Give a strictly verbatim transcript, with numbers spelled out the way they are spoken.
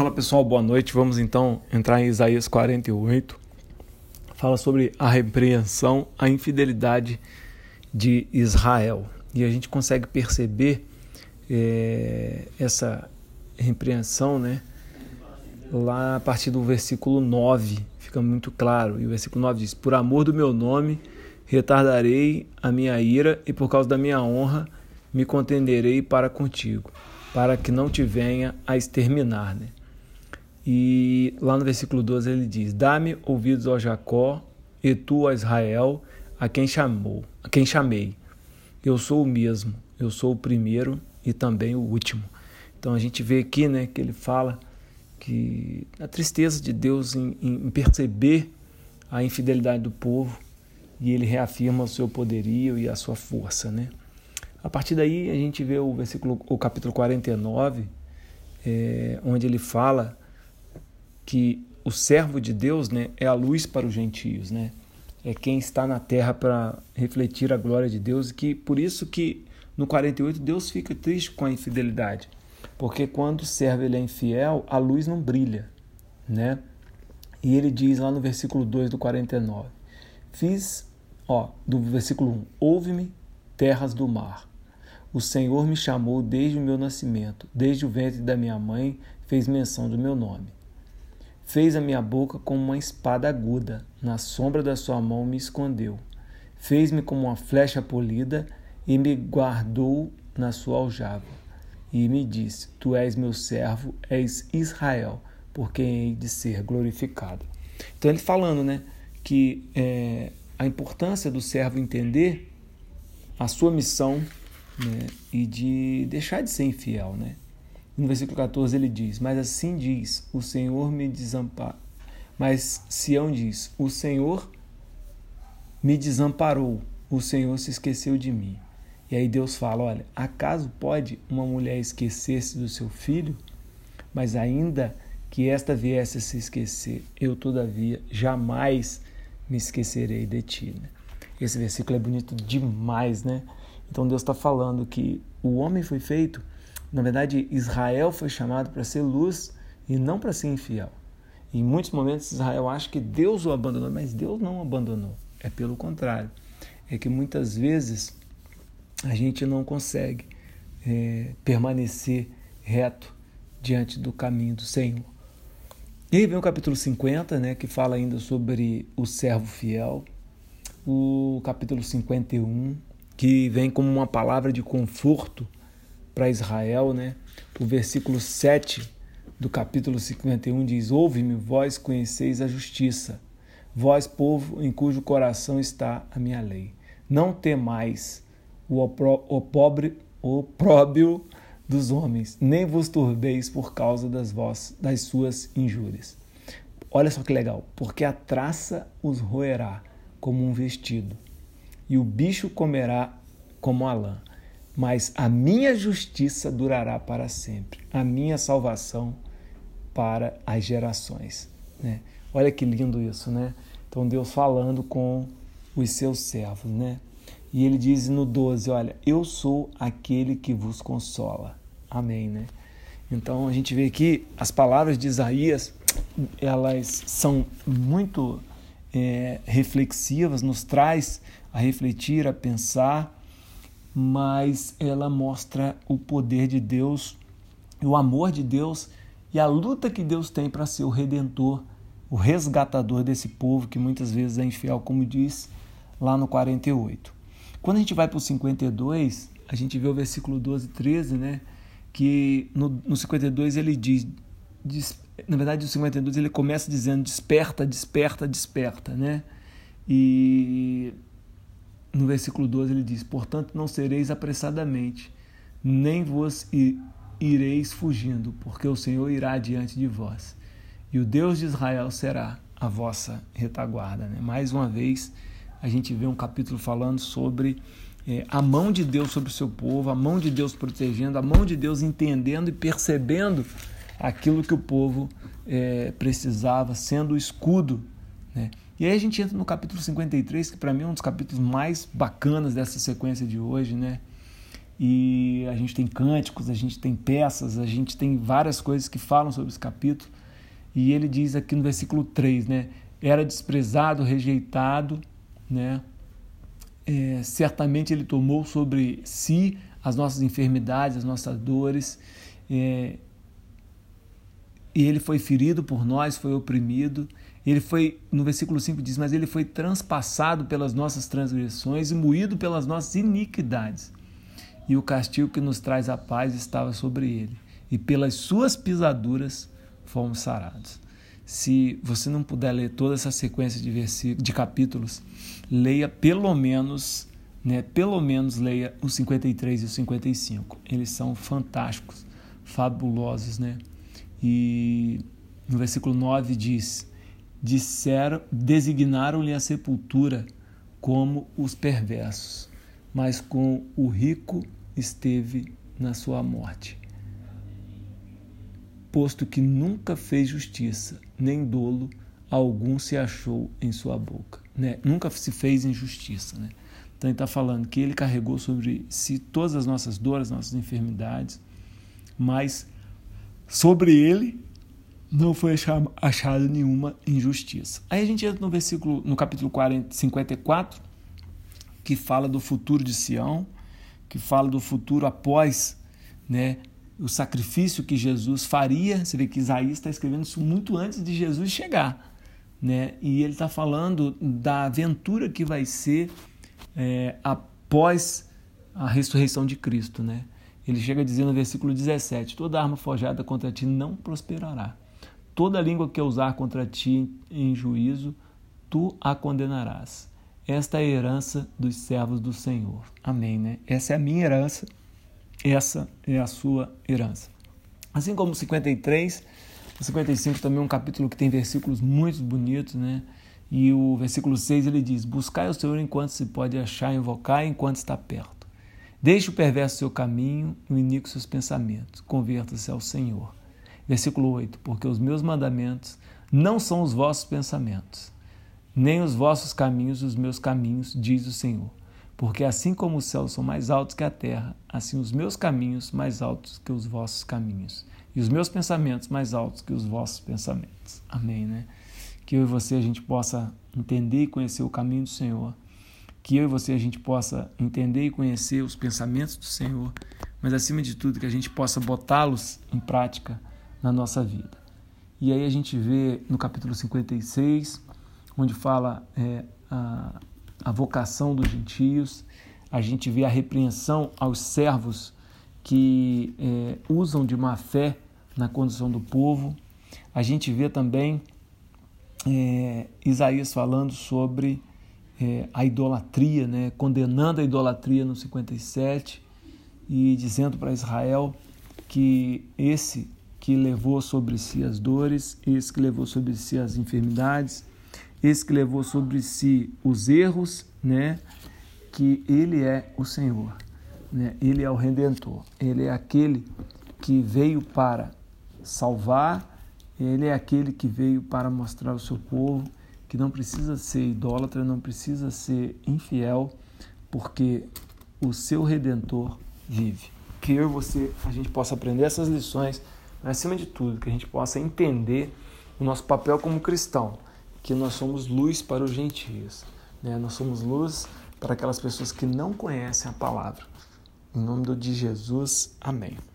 Fala pessoal, boa noite. Vamos então entrar em Isaías quarenta e oito. Fala sobre a repreensão, a infidelidade de Israel. E a gente consegue perceber é, essa repreensão, né? Lá a partir do versículo nove, fica muito claro. E o versículo nove diz: por amor do meu nome retardarei a minha ira, e por causa da minha honra me contenderei para contigo, para que não te venha a exterminar, né? E lá no versículo doze ele diz: dá-me ouvidos, ó Jacó, e tu, ó Israel, a quem chamou, a quem chamei. Eu sou o mesmo, eu sou o primeiro e também o último. Então a gente vê aqui, né, que ele fala que a tristeza de Deus em, em perceber a infidelidade do povo, e ele reafirma o seu poderio e a sua força, né? A partir daí a gente vê o versículo, o capítulo quarenta e nove, é, onde ele fala que o servo de Deus, né, é a luz para os gentios, né? É quem está na terra para refletir a glória de Deus, e que por isso que no quarenta e oito Deus fica triste com a infidelidade, porque quando o servo ele é infiel, a luz não brilha, né? E ele diz lá no versículo dois do quarenta e nove, fiz, ó, do versículo um, ouve-me, terras do mar. O Senhor me chamou desde o meu nascimento, desde o ventre da minha mãe, fez menção do meu nome. Fez a minha boca como uma espada aguda, na sombra da sua mão me escondeu. Fez-me como uma flecha polida e me guardou na sua aljava. E me disse, tu és meu servo, és Israel, por quem hei de ser glorificado. Então ele falando, né, que é, a importância do servo entender a sua missão, né, e de deixar de ser infiel, né? No versículo catorze ele diz: mas assim diz, o Senhor me desamparou. Mas Sião diz: o Senhor me desamparou, o Senhor se esqueceu de mim. E aí Deus fala: olha, acaso pode uma mulher esquecer-se do seu filho? Mas ainda que esta viesse a se esquecer, eu todavia jamais me esquecerei de ti, né? Esse versículo é bonito demais, né? Então Deus está falando que o homem foi feito, na verdade Israel foi chamado para ser luz e não para ser infiel. Em muitos momentos Israel acha que Deus o abandonou, mas Deus não o abandonou. É pelo contrário. É que muitas vezes a gente não consegue é, permanecer reto diante do caminho do Senhor. E aí vem o capítulo cinquenta, né, que fala ainda sobre o servo fiel. O capítulo cinquenta e um, que vem como uma palavra de conforto para Israel, né? O versículo sete do capítulo cinquenta e um diz: ouve-me, vós conheceis a justiça, vós, povo, em cujo coração está a minha lei. Não temais o opróbrio, opróbrio dos homens, nem vos turbeis por causa das, vós, das suas injúrias. Olha só que legal, porque a traça os roerá como um vestido, e o bicho comerá como a lã. Mas a minha justiça durará para sempre, a minha salvação para as gerações, né? Olha que lindo isso, né? Então Deus falando com os seus servos, né? E ele diz no doze, olha, eu sou aquele que vos consola. Amém, né? Então a gente vê aqui as palavras de Isaías, elas são muito... É, reflexivas, nos traz a refletir, a pensar, mas ela mostra o poder de Deus, o amor de Deus e a luta que Deus tem para ser o redentor, o resgatador desse povo que muitas vezes é infiel, como diz lá no quarenta e oito. Quando a gente vai para o cinquenta e dois, a gente vê o versículo doze e treze, né, que no, no cinquenta e dois ele diz, diz na verdade, o cinquenta e dois ele começa dizendo desperta, desperta, desperta, né? E no versículo doze ele diz: portanto, não sereis apressadamente, nem vos ireis fugindo, porque o Senhor irá diante de vós, e o Deus de Israel será a vossa retaguarda, né? Mais uma vez, a gente vê um capítulo falando sobre é, a mão de Deus sobre o seu povo, a mão de Deus protegendo, a mão de Deus entendendo e percebendo aquilo que o povo é, precisava, sendo o escudo, né? E aí a gente entra no capítulo cinquenta e três, que para mim é um dos capítulos mais bacanas dessa sequência de hoje, né? e a gente tem cânticos, a gente tem peças, a gente tem várias coisas que falam sobre esse capítulo. E ele diz aqui no versículo três, né? Era desprezado, rejeitado, né? É, certamente ele tomou sobre si as nossas enfermidades, as nossas dores, é, e ele foi ferido por nós, foi oprimido. Ele foi, no versículo cinco diz, mas ele foi transpassado pelas nossas transgressões e moído pelas nossas iniquidades. E o castigo que nos traz a paz estava sobre ele, e pelas suas pisaduras fomos sarados. Se você não puder ler toda essa sequência de, versículos, de capítulos, leia pelo menos, né, pelo menos leia os cinquenta e três e os cinquenta e cinco. Eles são fantásticos, fabulosos, né? E no versículo nove diz, disseram, designaram-lhe a sepultura como os perversos, mas com o rico esteve na sua morte, posto que nunca fez justiça, nem dolo algum se achou em sua boca, né? Nunca se fez injustiça, né? Então ele está falando que ele carregou sobre si todas as nossas dores, nossas enfermidades, mas sobre ele não foi achada nenhuma injustiça. Aí a gente entra no versículo, no capítulo quarenta, cinquenta e quatro, que fala do futuro de Sião, que fala do futuro após, né, o sacrifício que Jesus faria. Você vê que Isaías está escrevendo isso muito antes de Jesus chegar, né? E ele está falando da aventura que vai ser é, após a ressurreição de Cristo, né? Ele chega dizendo no versículo dezessete, toda arma forjada contra ti não prosperará. Toda língua que usar contra ti em juízo, tu a condenarás. Esta é a herança dos servos do Senhor. Amém, né? Essa é a minha herança, essa é a sua herança. Assim como o cinquenta e três, o cinquenta e cinco também é um capítulo que tem versículos muito bonitos, né? E o versículo seis ele diz, buscai o Senhor enquanto se pode achar, invocai enquanto está perto. Deixe o perverso seu caminho e o iníquo seus pensamentos. Converta-se ao Senhor. Versículo oito. Porque os meus mandamentos não são os vossos pensamentos, nem os vossos caminhos os meus caminhos, diz o Senhor. Porque assim como os céus são mais altos que a terra, assim os meus caminhos mais altos que os vossos caminhos, e os meus pensamentos mais altos que os vossos pensamentos. Amém, né? Que eu e você a gente possa entender e conhecer o caminho do Senhor, que eu e você a gente possa entender e conhecer os pensamentos do Senhor, mas acima de tudo que a gente possa botá-los em prática na nossa vida. E aí a gente vê no capítulo cinquenta e seis, onde fala é, a, a vocação dos gentios, a gente vê a repreensão aos servos que é, usam de má fé na condução do povo, a gente vê também é, Isaías falando sobre É, a idolatria, né? Condenando a idolatria no cinquenta e sete e dizendo para Israel que esse que levou sobre si as dores, esse que levou sobre si as enfermidades, esse que levou sobre si os erros, né? Que ele é o Senhor, né? Ele é o Redentor, ele é aquele que veio para salvar, ele é aquele que veio para mostrar ao seu povo que não precisa ser idólatra, não precisa ser infiel, porque o seu Redentor vive. Que eu e você, a gente possa aprender essas lições, mas acima de tudo, que a gente possa entender o nosso papel como cristão, que nós somos luz para os gentios, né? Nós somos luz para aquelas pessoas que não conhecem a palavra. Em nome de Jesus, amém.